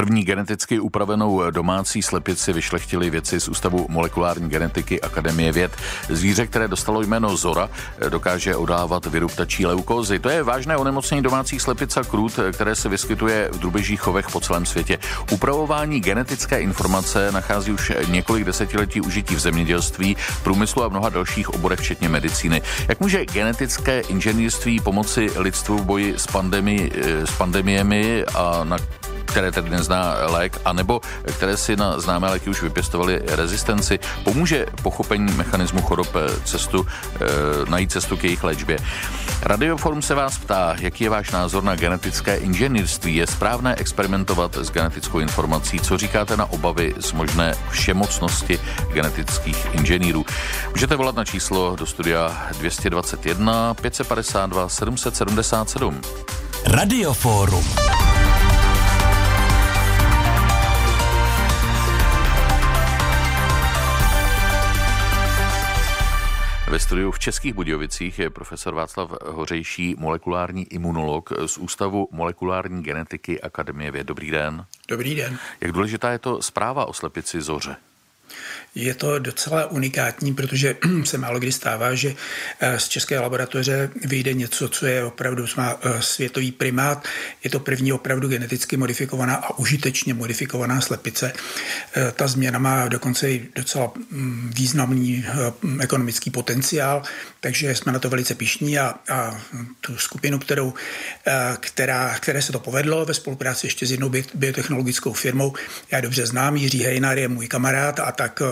První geneticky upravenou domácí slepici vyšlechtili vědci z Ústavu molekulární genetiky Akademie věd. Zvíře, které dostalo jméno Zora, dokáže odávat viru ptačí leukózy. To je vážné onemocnění domácích slepic a krůt, které se vyskytuje v drůbežích chovech po celém světě. Upravování genetické informace nachází už několik desetiletí užití v zemědělství, průmyslu a mnoha dalších oborech, včetně medicíny. Jak může genetické inženýrství pomoci lidstvu v boji s pandemiemi a na které tedy nezná lék, anebo které si na známé léky už vypěstovaly rezistenci, pomůže pochopení mechanismu chorob najít cestu k jejich léčbě. Radioforum se vás ptá, jaký je váš názor na genetické inženýrství. Je správné experimentovat s genetickou informací? Co říkáte na obavy z možné všemocnosti genetických inženýrů? Můžete volat na číslo do studia 221 552 777. Radioforum. Ve studiu v Českých Budějovicích je profesor Václav Hořejší, molekulární imunolog z Ústavu molekulární genetiky Akademie věd. Dobrý den. Dobrý den. Jak důležitá je to zpráva o slepici Zoře? Je to docela unikátní, protože se málo kdy stává, že z české laboratoře vyjde něco, co je opravdu světový primát. Je to první opravdu geneticky modifikovaná a užitečně modifikovaná slepice. Ta změna má dokonce i docela významný ekonomický potenciál, takže jsme na to velice pyšní a tu skupinu, které se to povedlo ve spolupráci ještě s jednou biotechnologickou firmou, já dobře znám, Jiří Hejnar je můj kamarád a tak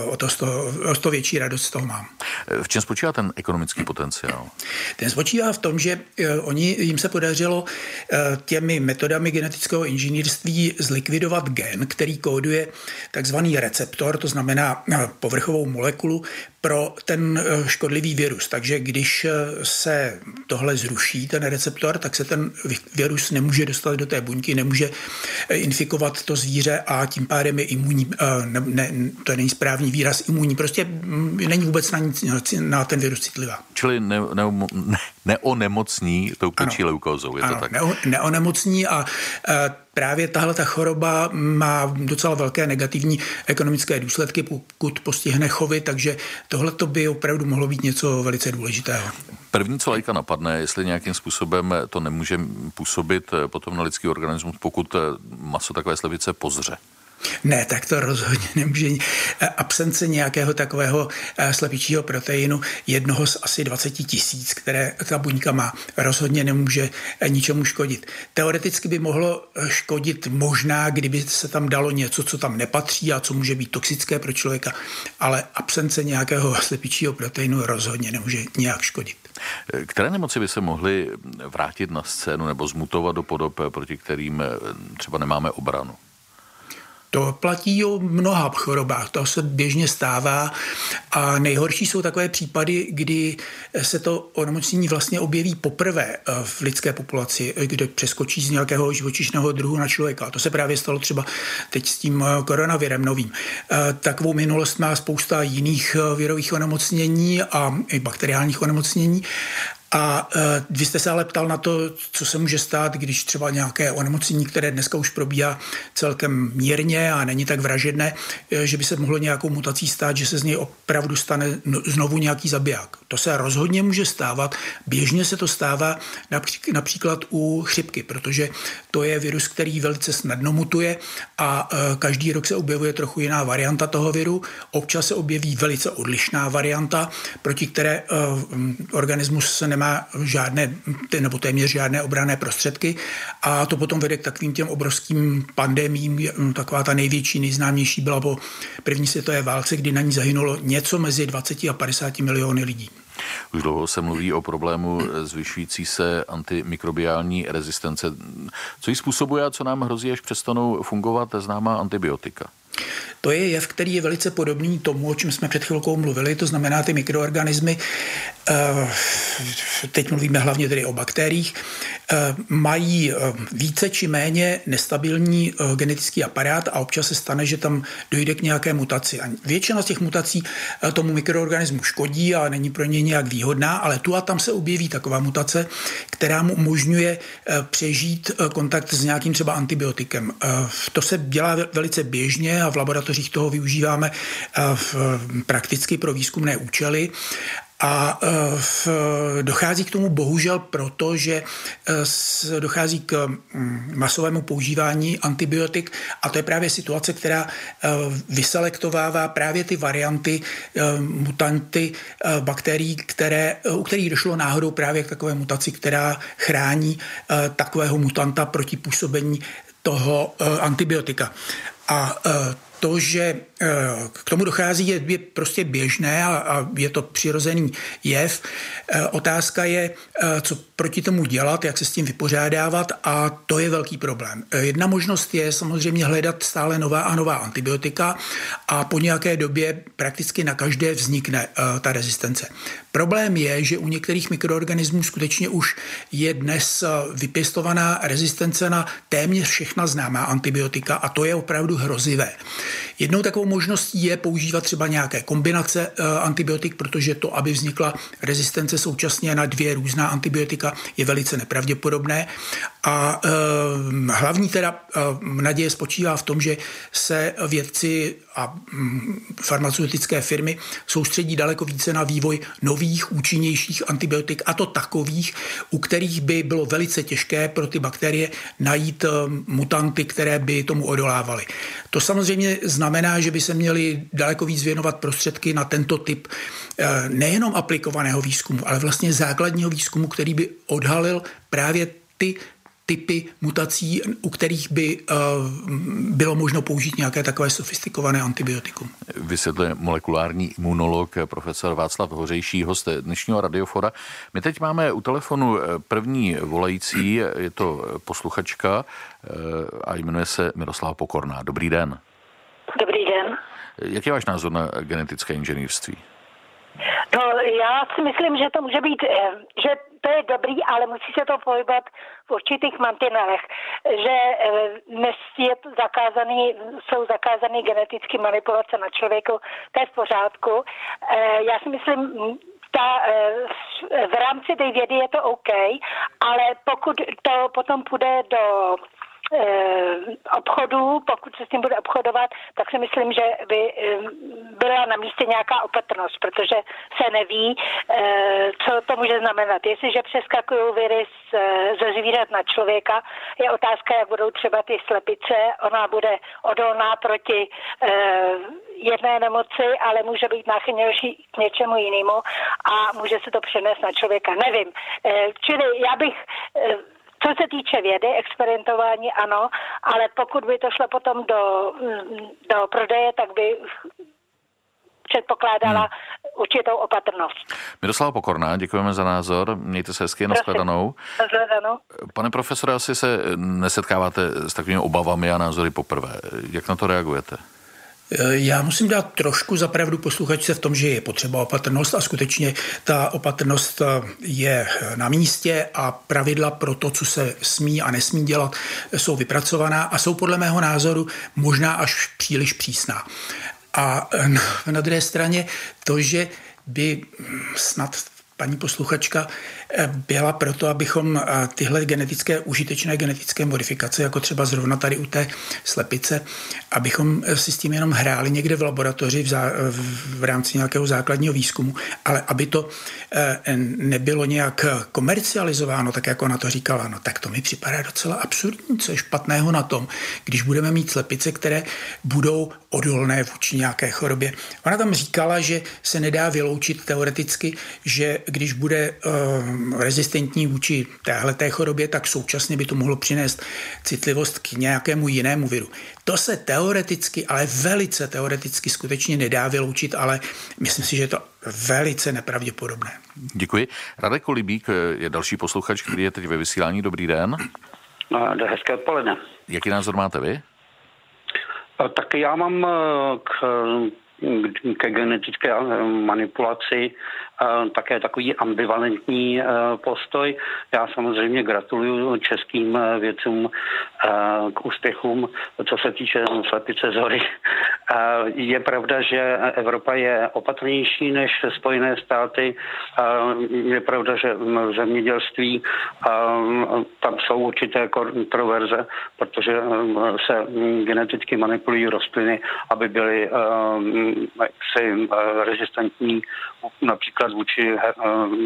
o to větší radost z toho mám. V čem spočívá ten ekonomický potenciál? Ten spočívá v tom, že jim se podařilo těmi metodami genetického inženýrství zlikvidovat gen, který kóduje takzvaný receptor, to znamená povrchovou molekulu pro ten škodlivý virus. Takže když se tohle zruší, ten receptor, tak se ten virus nemůže dostat do té buňky, nemůže infikovat to zvíře a tím pádem je imunní. To není správný výraz imunní. Prostě není vůbec na ten virus citlivá. Čili neonemocní tou ptačí leukózou, je to tak? Neonemocní a právě tahle ta choroba má docela velké negativní ekonomické důsledky, pokud postihne chovy, takže tohle to by opravdu mohlo být něco velice důležitého. První, co laika napadne, jestli nějakým způsobem to nemůže působit potom na lidský organismus, pokud maso takové slepice pozře. Ne, tak to rozhodně nemůže. Absence nějakého takového slepičího proteinu, jednoho z asi 20 000, které ta buňka má, rozhodně nemůže ničemu škodit. Teoreticky by mohlo škodit možná, kdyby se tam dalo něco, co tam nepatří a co může být toxické pro člověka, ale absence nějakého slepičího proteinu rozhodně nemůže nějak škodit. Které nemoci by se mohly vrátit na scénu nebo zmutovat do podob, proti kterým třeba nemáme obranu? To platí o mnoha chorobách, to se běžně stává a nejhorší jsou takové případy, kdy se to onemocnění vlastně objeví poprvé v lidské populaci, kde přeskočí z nějakého živočišného druhu na člověka. A to se právě stalo třeba teď s tím koronavirem novým. Takovou minulost má spousta jiných virových onemocnění a i bakteriálních onemocnění. A vy jste se ale ptal na to, co se může stát, když třeba nějaké onemocnění, které dneska už probíhá celkem mírně a není tak vražedné, že by se mohlo nějakou mutací stát, že se z něj opravdu stane znovu nějaký zabiják. To se rozhodně může stávat. Běžně se to stává například u chřipky, protože to je virus, který velice snadno mutuje a každý rok se objevuje trochu jiná varianta toho viru. Občas se objeví velice odlišná varianta, proti které organismus se nemá žádné, nebo téměř žádné obranné prostředky a to potom vede k takovým těm obrovským pandemím. Taková ta největší, nejznámější byla po první světové válce, kdy na ní zahynulo něco mezi 20 a 50 miliony lidí. Už dlouho se mluví o problému zvyšující se antimikrobiální rezistence. Co ji způsobuje a co nám hrozí, až přestanou fungovat známá antibiotika? To je jev, který je velice podobný tomu, o čem jsme před chvilkou mluvili, to znamená ty mikroorganismy, teď mluvíme hlavně tedy o bakteriích, mají více či méně nestabilní genetický aparát a občas se stane, že tam dojde k nějaké mutaci. A většina z těch mutací tomu mikroorganismu škodí a není pro něj nějak výhodná, ale tu a tam se objeví taková mutace, která mu umožňuje přežít kontakt s nějakým třeba antibiotikem. To se dělá velice běžně a v laboratořích toho využíváme prakticky pro výzkumné účely. A dochází k tomu bohužel proto, že dochází k masovému používání antibiotik a to je právě situace, která vyselektovává právě ty varianty, mutanty bakterií, u kterých došlo náhodou právě k takové mutaci, která chrání takového mutanta proti působení toho antibiotika. A to, že k tomu dochází, je prostě běžné a je to přirozený jev. Otázka je, co proti tomu dělat, jak se s tím vypořádávat a to je velký problém. Jedna možnost je samozřejmě hledat stále nová a nová antibiotika a po nějaké době prakticky na každé vznikne ta rezistence. Problém je, že u některých mikroorganismů skutečně už je dnes vypěstovaná rezistence na téměř všechna známá antibiotika a to je opravdu hrozivé. Jednou takovou možností je používat třeba nějaké kombinace antibiotik, protože to, aby vznikla rezistence současně na dvě různá antibiotika, je velice nepravděpodobné. A hlavní teda naděje spočívá v tom, že se vědci a farmaceutické firmy soustředí daleko více na vývoj nových, účinnějších antibiotik, a to takových, u kterých by bylo velice těžké pro ty bakterie najít mutanty, které by tomu odolávaly. To samozřejmě znamená, že by se měly daleko víc věnovat prostředky na tento typ nejenom aplikovaného výzkumu, ale vlastně základního výzkumu, který by odhalil právě ty typy mutací, u kterých by bylo možno použít nějaké takové sofistikované antibiotikum. Vysvětluje molekulární imunolog profesor Václav Hořejší, host dnešního Radiofora. My teď máme u telefonu první volající, je to posluchačka a jmenuje se Miroslava Pokorná. Dobrý den. Dobrý den. Jak je váš názor na genetické inženýrství? No, já si myslím, že to může být, že to je dobrý, ale musí se to pohybovat v určitých mantinelech, že dnes jsou zakázané genetické manipulace na člověku, to je v pořádku. Já si myslím, v rámci té vědy je to OK, ale pokud to potom půjde do obchodů, pokud se s tím bude obchodovat, tak si myslím, že by byla na místě nějaká opatrnost, protože se neví, co to může znamenat. Jestliže přeskakují viry ze zvířat na člověka, je otázka, jak budou třeba ty slepice, ona bude odolná proti jedné nemoci, ale může být náchylnější k něčemu jinému a může se to přenést na člověka. Nevím. Čili já bych co se týče vědy, experimentování ano, ale pokud by to šlo potom do prodeje, tak by předpokládala určitou opatrnost. Miroslava Pokorná, děkujeme za názor. Mějte se hezky, nashledanou. Pane profesore, asi se nesetkáváte s takovými obavami a názory poprvé. Jak na to reagujete? Já musím dát trošku za pravdu posluchačce v tom, že je potřeba opatrnost a skutečně ta opatrnost je na místě a pravidla pro to, co se smí a nesmí dělat, jsou vypracovaná a jsou podle mého názoru možná až příliš přísná. A na druhé straně to, že by snad paní posluchačka byla proto, abychom tyhle užitečné genetické modifikace, jako třeba zrovna tady u té slepice, abychom si s tím jenom hráli někde v laboratoři v rámci nějakého základního výzkumu, ale aby to nebylo nějak komercializováno, tak jako ona to říkala, no tak to mi připadá docela absurdní, co je špatného na tom, když budeme mít slepice, které budou odolné vůči nějaké chorobě. Ona tam říkala, že se nedá vyloučit teoreticky, že když bude rezistentní vůči téhleté chorobě, tak současně by to mohlo přinést citlivost k nějakému jinému viru. To se teoreticky, ale velice teoreticky skutečně nedá vyloučit, ale myslím si, že je to velice nepravděpodobné. Děkuji. Radek Kolibík je další posluchač, který je teď ve vysílání. Dobrý den. Hezké odpoledne. Jaký názor máte vy? Tak já mám ke genetické manipulaci také takový ambivalentní postoj. Já samozřejmě gratuluju českým vědcům k úspěchům, co se týče slepice Zory. Je pravda, že Evropa je opatrnější než Spojené státy. Je pravda, že v zemědělství tam jsou určité kontroverze, protože se geneticky manipulují rostliny, aby byly rezistentní například vůči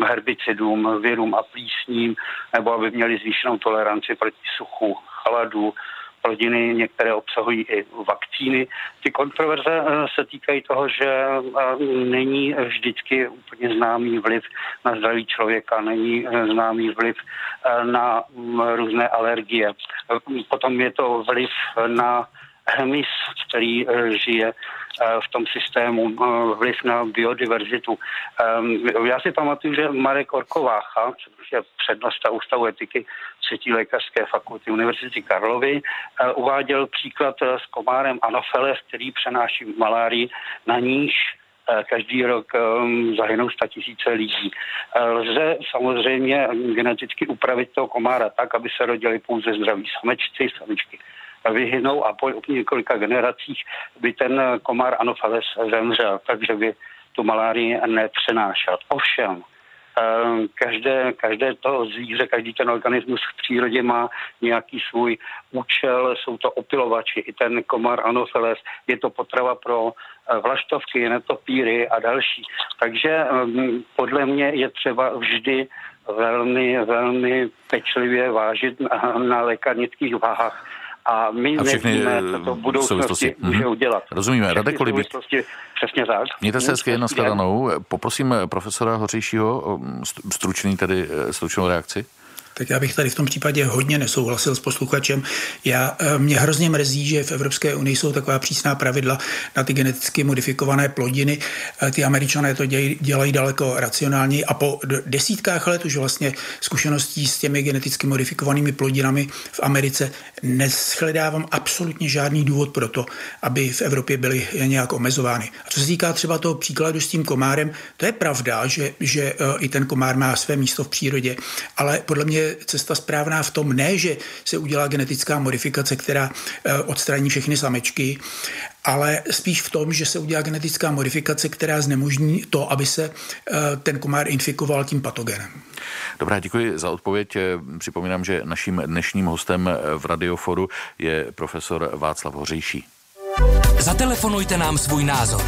herbicidům, virům a plísním, nebo aby měli zvýšenou toleranci proti suchu, chladu. Rodiny některé obsahují i vakcíny. Ty kontroverze se týkají toho, že není vždycky úplně známý vliv na zdraví člověka, není známý vliv na různé alergie. Potom je to vliv na hmyz, který žije v tom systému, vliv na biodiverzitu. Já si pamatuju, že Marek Orkovácha, což je přednosta Ústavu etiky 3. lékařské fakulty Univerzity Karlovy, uváděl příklad s komárem Anopheles, který přenáší malárii, na níž každý rok zahynou 100 000 lidí. Lze samozřejmě geneticky upravit toho komára tak, aby se rodili pouze zdraví samečci, samičky vyhynou a po několika generacích by ten komár Anopheles zemřel, takže by tu malárii nepřenášel. Ovšem, každé to zvíře, každý ten organismus v přírodě má nějaký svůj účel, jsou to opilovači, i ten komár Anopheles, je to potrava pro vlaštovky, netopýry a další. Takže podle mě je třeba vždy velmi, velmi pečlivě vážit na lékárnických váhách. A my nevíme, co to v budoucnosti může udělat. Rozumíme. Radek Kolibík. Přesně tak. Mějte se hezky na shledanou. Poprosím profesora Hořejšího o stručnou reakci. Tak já bych tady v tom případě hodně nesouhlasil s posluchačem. Mě hrozně mrzí, že v Evropské unii jsou taková přísná pravidla na ty geneticky modifikované plodiny. Ty Američané to dělají daleko racionálněji a po desítkách let už vlastně zkušeností s těmi geneticky modifikovanými plodinami v Americe neshledávám absolutně žádný důvod pro to, aby v Evropě byly nějak omezovány. A co se týká třeba toho příkladu s tím komárem, to je pravda, že i ten komár má své místo v přírodě, ale podle mě cesta správná v tom ne, že se udělá genetická modifikace, která odstraní všechny samečky, ale spíš v tom, že se udělá genetická modifikace, která znemožní to, aby se ten komár infikoval tím patogenem. Dobrá, děkuji za odpověď. Připomínám, že naším dnešním hostem v Radioforu je profesor Václav Hořejší. Zatelefonujte nám svůj názor.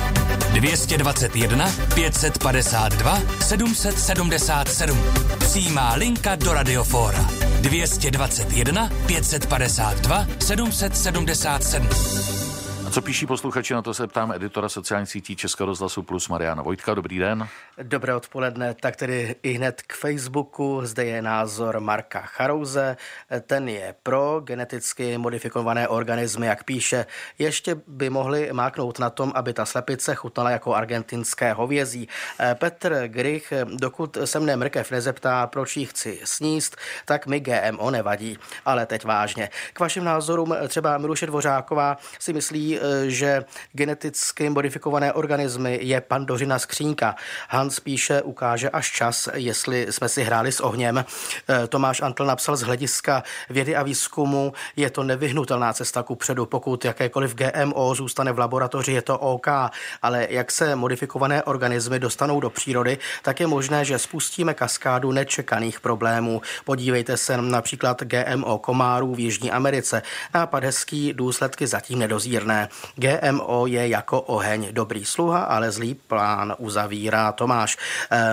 221 552 777. Přijímá linka do Radiofóra. 221 552 777. A co píší posluchači, na to se ptám editora sociálních sítí Českého rozhlasu plus Mariana Vojtka. Dobrý den. Dobré odpoledne. Tak tedy i hned k Facebooku. Zde je názor Marka Charouze. Ten je pro geneticky modifikované organismy, jak píše. Ještě by mohli máknout na tom, aby ta slepice chutnala jako argentinské hovězí. Petr Grych, dokud se mne mrkev nezeptá, proč ji chci sníst, tak mi GMO nevadí. Ale teď vážně. K vašim názorům třeba Miluše Dvořáková si myslí, že geneticky modifikované organismy je Pandořina skřínka. Hans píše, ukáže až čas, jestli jsme si hráli s ohněm. Tomáš Antl napsal, z hlediska vědy a výzkumu je to nevyhnutelná cesta kupředu. Pokud jakékoliv GMO zůstane v laboratoři, je to OK, ale jak se modifikované organismy dostanou do přírody, tak je možné, že spustíme kaskádu nečekaných problémů. Podívejte se například GMO komárů v Jižní Americe. Nápad hezký, důsledky zatím nedozírné. GMO je jako oheň, dobrý sluha, ale zlý plán, uzavírá Tomáš.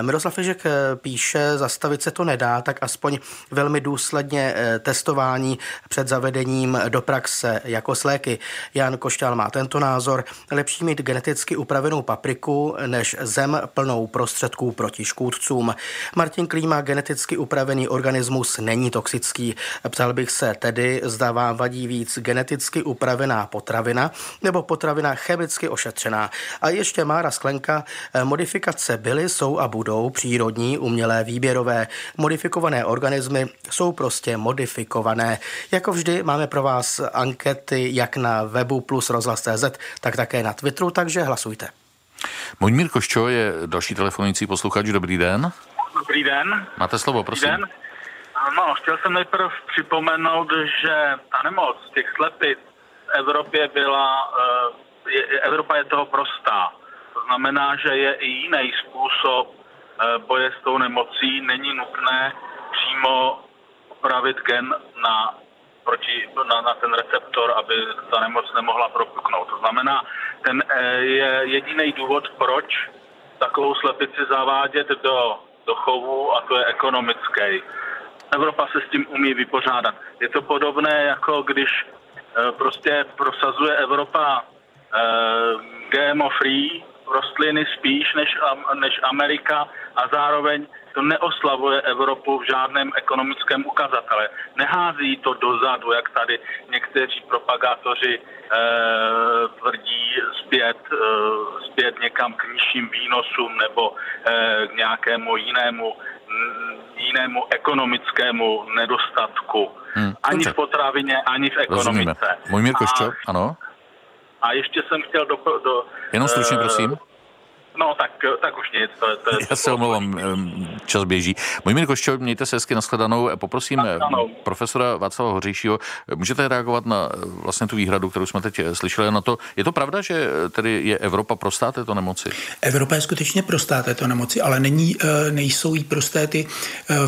Miroslav Ježek píše, zastavit se to nedá, tak aspoň velmi důsledně testování před zavedením do praxe jako s léky. Jan Košťál má tento názor, lepší mít geneticky upravenou papriku než zem plnou prostředků proti škůdcům. Martin Klíma, geneticky upravený organismus není toxický. Ptal bych se tedy, zda vám vadí víc geneticky upravená potravina nebo potravina chemicky ošetřená. A ještě Mára Sklenka, modifikace byly, jsou a budou přírodní, umělé, výběrové. Modifikované organismy jsou prostě modifikované. Jako vždy máme pro vás ankety jak na webu plus rozhlas.cz, tak také na Twitteru, takže hlasujte. Mojmír Koščo je další telefonující posluchač. Dobrý den. Dobrý den. Máte slovo, prosím. Dobrý den. Ano, chtěl jsem nejprve připomenout, že ta nemoc těch slepic v Evropě byla, Evropa je toho prostá. To znamená, že je i jiný způsob boje s tou nemocí. Není nutné přímo upravit gen na ten receptor, aby ta nemoc nemohla propuknout. To znamená, ten je jediný důvod, proč takovou slepici zavádět do chovu, a to je ekonomický. Evropa se s tím umí vypořádat. Je to podobné, jako když prostě prosazuje Evropa GMO-free rostliny spíš než Amerika, a zároveň to neoslavuje Evropu v žádném ekonomickém ukazatele. Nehází to dozadu, jak tady někteří propagátoři tvrdí, zpět někam k nižším výnosům nebo k nějakému jinému ekonomickému nedostatku. Ani v potravině, ani v ekonomice. Mojmír Koščo, ano. A ještě jsem chtěl jenom stručně, prosím. No, tak už nic. Já se omlouvám, čas běží. Mojmír Koščo, mějte se hezky, nashledanou. Poprosím profesora Václava Hořejšího, můžete reagovat na vlastně tu výhradu, kterou jsme teď slyšeli, na to. Je to pravda, že tedy je Evropa prostá této nemoci? Evropa je skutečně prostá této nemoci, ale nejsou jí prosté ty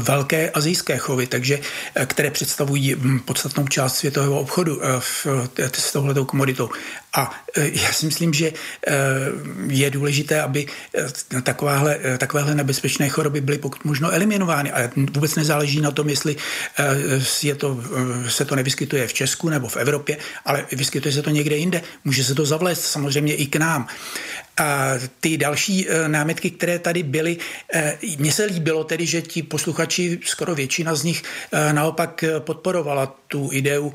velké asijské chovy, takže, které představují podstatnou část světového obchodu s touhletou komoditou. A já si myslím, že je důležité, aby takovéhle nebezpečné choroby byly pokud možno eliminovány. A vůbec nezáleží na tom, jestli se to nevyskytuje v Česku nebo v Evropě, ale vyskytuje se to někde jinde. Může se to zavlézt samozřejmě i k nám. A ty další námitky, které tady byly, mně se líbilo tedy, že ti posluchači, skoro většina z nich naopak podporovala tu ideu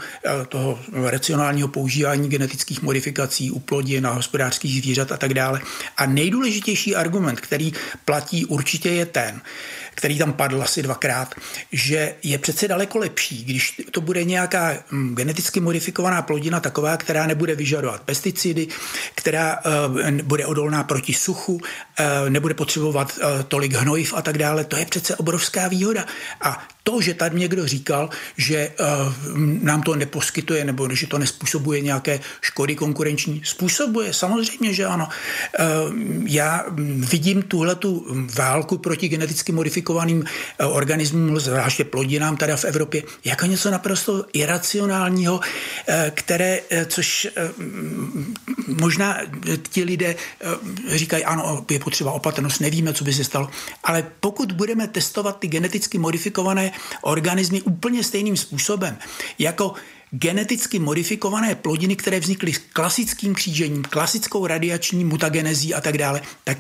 toho racionálního používání genetických modifikací u plodin a hospodářských zvířat a tak dále. A nejdůležitější argument, který platí určitě, je ten, který tam padl asi dvakrát, že je přece daleko lepší, když to bude nějaká geneticky modifikovaná plodina taková, která nebude vyžadovat pesticidy, která bude odolná proti suchu, nebude potřebovat tolik hnojiv a tak dále. To je přece obrovská výhoda. A to, že tady někdo říkal, že nám to neposkytuje nebo že to nespůsobuje nějaké škody konkurenční, způsobuje, samozřejmě, že ano. Já vidím tuhletu válku proti geneticky modifikovaným organismům, zvláště plodinám teda v Evropě, jako něco naprosto iracionálního, což možná ti lidé říkají, ano, je potřeba opatrnost, nevíme, co by se stalo, ale pokud budeme testovat ty geneticky modifikované organismy úplně stejným způsobem, jako geneticky modifikované plodiny, které vznikly s klasickým křížením, klasickou radiační mutagenezí a tak dále, tak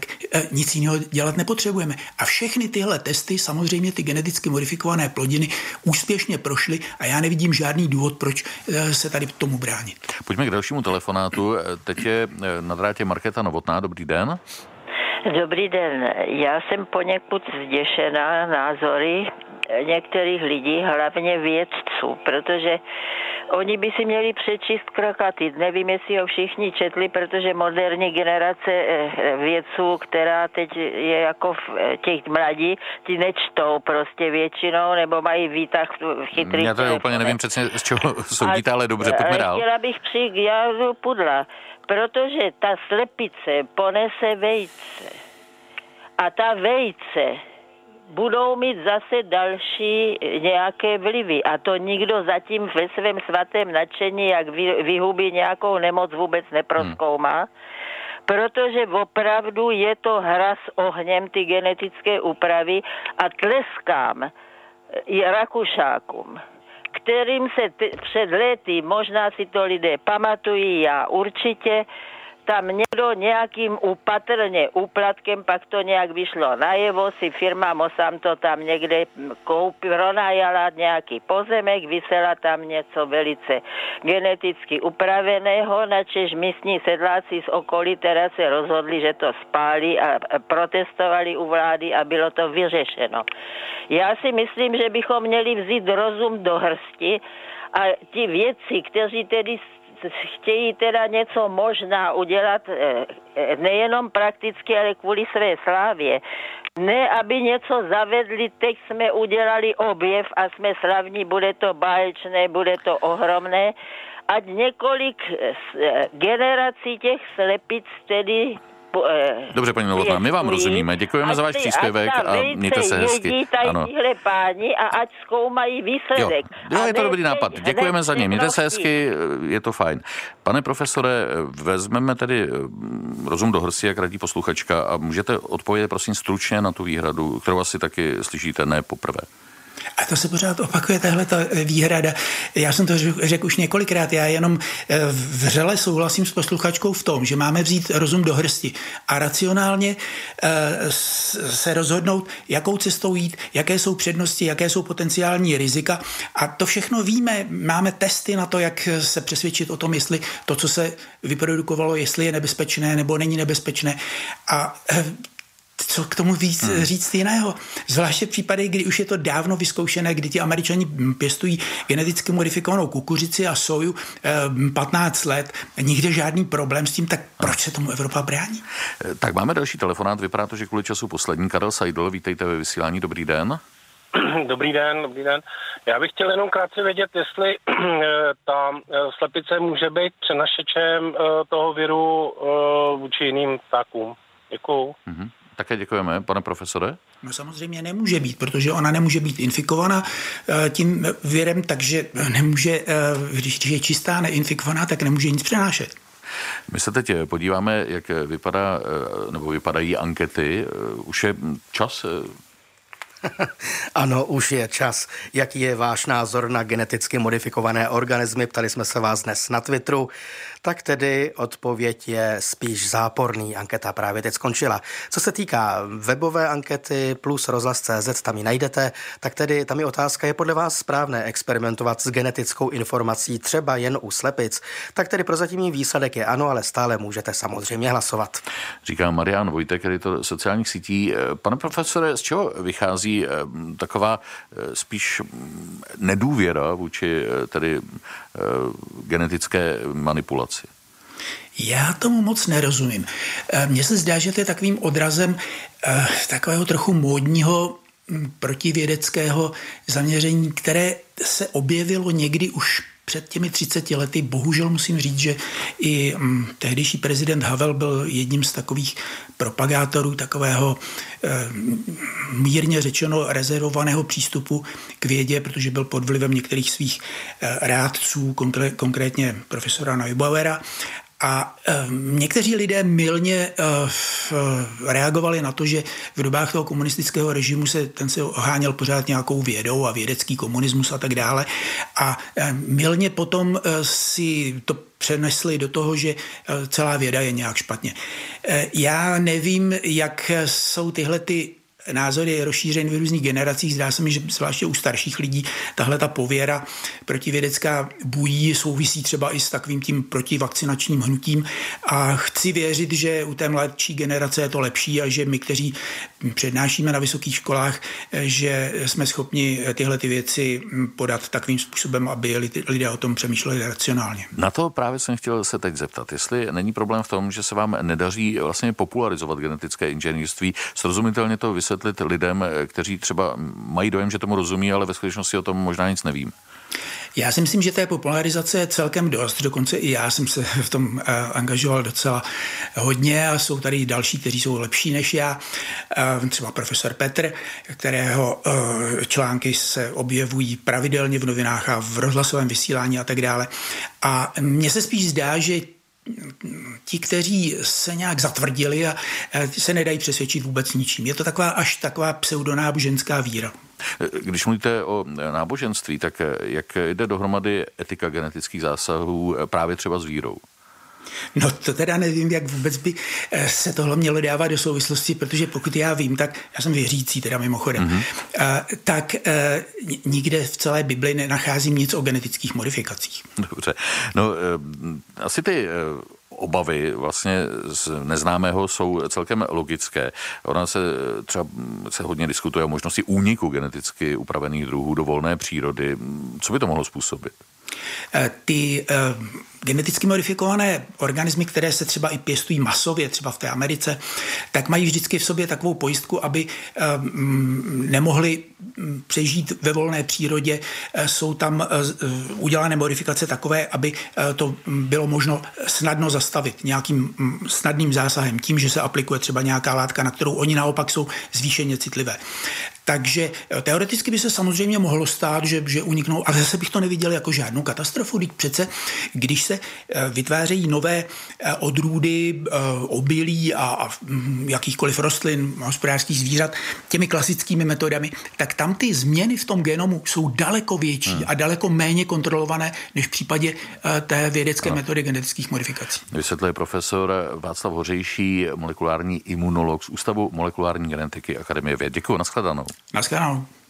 nic jiného dělat nepotřebujeme. A všechny tyhle testy, samozřejmě ty geneticky modifikované plodiny, úspěšně prošly a já nevidím žádný důvod, proč se tady tomu bránit. Pojďme k dalšímu telefonátu. Teď je na drátě Markéta Novotná. Dobrý den. Dobrý den. Já jsem poněkud zděšená názory některých lidí, hlavně vědců, protože oni by si měli přečíst Krakatit. Nevím, jestli ho všichni četli, protože moderní generace vědců, která teď je jako v těch mladí, ty nečtou prostě většinou, nebo mají výtah chytrý. Já to úplně nevím přesně, z čeho soudíte, ale dobře, pojďme dál. Chtěla bych přijít, já jdu pudla, protože ta slepice ponese vejce a ta vejce budou mít zase další nějaké vlivy a to nikdo zatím ve svém svatém nadšení, jak vyhubí nějakou nemoc, vůbec neprozkoumá, protože opravdu je to hra s ohněm, ty genetické úpravy, a tleskám i Rakušákům, kterým se před lety, možná si to lidé pamatují, já určitě, tam někdo nějakým upatrně úplatkem, pak to nějak vyšlo najevo, si firma Monsanto tam někde pronajala nějaký pozemek, vysela tam něco velice geneticky upraveného, načež místní sedláci z okolí teda se rozhodli, že to spálí a protestovali u vlády a bylo to vyřešeno. Já si myslím, že bychom měli vzít rozum do hrsti a ti vědci, kteří tedy chtějí teda něco možná udělat nejenom prakticky, ale kvůli své slávě. Ne, aby něco zavedli, teď jsme udělali objev a jsme slavní, bude to báječné, bude to ohromné. Ať několik generací těch slepic tedy... Dobře, paní Novotná, my vám rozumíme. Děkujeme za váš příspěvek a mějte se hezky. Ano. A ať zkoumají výsledek. Jo, je to dobrý nápad. Děkujeme za ně. Mějte se hezky, je to fajn. Pane profesore, vezmeme tedy rozum do hrsti, jak radí posluchačka, a můžete odpovědět prosím stručně na tu výhradu, kterou asi taky slyšíte ne poprvé. A to se pořád opakuje, tahleta výhrada. Já jsem to řekl už několikrát, já jenom vřele souhlasím s posluchačkou v tom, že máme vzít rozum do hrsti a racionálně se rozhodnout, jakou cestou jít, jaké jsou přednosti, jaké jsou potenciální rizika. A to všechno víme, máme testy na to, jak se přesvědčit o tom, jestli to, co se vyprodukovalo, jestli je nebezpečné nebo není nebezpečné. A co k tomu víc říct jiného? Zvláště v případě, kdy už je to dávno vyzkoušené, kdy ti Američani pěstují geneticky modifikovanou kukuřici a soju 15 let, nikde žádný problém s tím, tak proč se tomu Evropa brání? Tak máme další telefonát, vypadá to, že kvůli času poslední. Karel Seidl, vítejte ve vysílání, dobrý den. Dobrý den, dobrý den. Já bych chtěl jenom krátce vědět, jestli ta slepice může být přenašečem toho viru vůči jiným ptákům. Děkuju. Mm-hmm. Také děkujeme, pane profesore. No samozřejmě nemůže být, protože ona nemůže být infikovaná tím virem, takže nemůže, když je čistá, neinfikovaná, tak nemůže nic přenášet. My se teď podíváme, jak vypadá, nebo vypadají ankety. Už je čas... Ano, už je čas. Jaký je váš názor na geneticky modifikované organismy? Ptali jsme se vás dnes na Twitteru. Tak tedy odpověď je spíš záporný. Anketa právě teď skončila. Co se týká webové ankety plus rozhlas.cz, tam ji najdete, tak tedy tam je otázka, je podle vás správné experimentovat s genetickou informací třeba jen u slepic? Tak tedy prozatímní výsledek je ano, ale stále můžete samozřejmě hlasovat. Říká Marian Vojtek, editor sociálních sítí. Pane profesore, z čeho vychází taková spíš nedůvěra vůči tedy genetické manipulaci? Já tomu moc nerozumím. Mně se zdá, že to je takovým odrazem takového trochu módního protivědeckého zaměření, které se objevilo někdy už před těmi 30 lety. Bohužel musím říct, že i tehdejší prezident Havel byl jedním z takových propagátorů takového mírně řečeno rezervovaného přístupu k vědě, protože byl pod vlivem některých svých rádců, konkrétně profesora Neubauera. A někteří lidé mylně reagovali na to, že v dobách toho komunistického režimu se oháněl pořád nějakou vědou a vědecký komunismus a tak dále. A mylně potom si to přenesli do toho, že celá věda je nějak špatně. Já nevím, jak jsou tyhle ty názory rozšířeny v různých generacích. Zdá se mi, že zvláště u starších lidí tahle ta pověra protivědecká bují, souvisí třeba i s takovým tím protivakcinačním hnutím, a chci věřit, že u té mladší generace je to lepší a že my, kteří přednášíme na vysokých školách, že jsme schopni tyhle ty věci podat takovým způsobem, aby lidé o tom přemýšleli racionálně. Na to právě jsem chtěl se teď zeptat, jestli není problém v tom, že se vám nedaří vlastně popularizovat genetické inženýrství, srozumitelně to vysvětlit lidem, kteří třeba mají dojem, že tomu rozumí, ale ve skutečnosti o tom možná nic nevím. Já si myslím, že té popularizace je celkem dost, dokonce i já jsem se v tom angažoval docela hodně a jsou tady další, kteří jsou lepší než já, třeba profesor Petr, kterého články se objevují pravidelně v novinách a v rozhlasovém vysílání a tak dále. A mně se spíš zdá, že ti, kteří se nějak zatvrdili a se nedají přesvědčit vůbec ničím. Je to až taková pseudonáboženská víra. Když mluvíte o náboženství, tak jak jde dohromady etika genetických zásahů právě třeba s vírou? No to teda nevím, jak vůbec by se tohle mělo dávat do souvislosti, protože pokud já vím, tak já jsem věřící teda mimochodem, tak nikde v celé Bibli nenacházím nic o genetických modifikacích. Dobře, no asi ty obavy vlastně z neznámého jsou celkem logické. Ona se třeba hodně diskutuje o možnosti úniku geneticky upravených druhů do volné přírody. Co by to mohlo způsobit? Ty geneticky modifikované organismy, které se třeba i pěstují masově, třeba v té Americe, tak mají vždycky v sobě takovou pojistku, aby nemohli přežít ve volné přírodě. Jsou tam udělané modifikace takové, aby to bylo možno snadno zastavit nějakým snadným zásahem, tím, že se aplikuje třeba nějaká látka, na kterou oni naopak jsou zvýšeně citlivé. Takže teoreticky by se samozřejmě mohlo stát, že uniknou, ale zase bych to neviděl jako žádnou katastrofu. Vždyť přece, když se vytvářejí nové odrůdy obilí a jakýchkoliv rostlin, hospodářských zvířat, těmi klasickými metodami, tak tam ty změny v tom genomu jsou daleko větší a daleko méně kontrolované, než v případě té vědecké metody genetických modifikací. Vysvětluje profesor Václav Hořejší, molekulární imunolog z Ústavu molekulární genetiky Akademie věd. Děkuji, nashledanou. Nashledanou.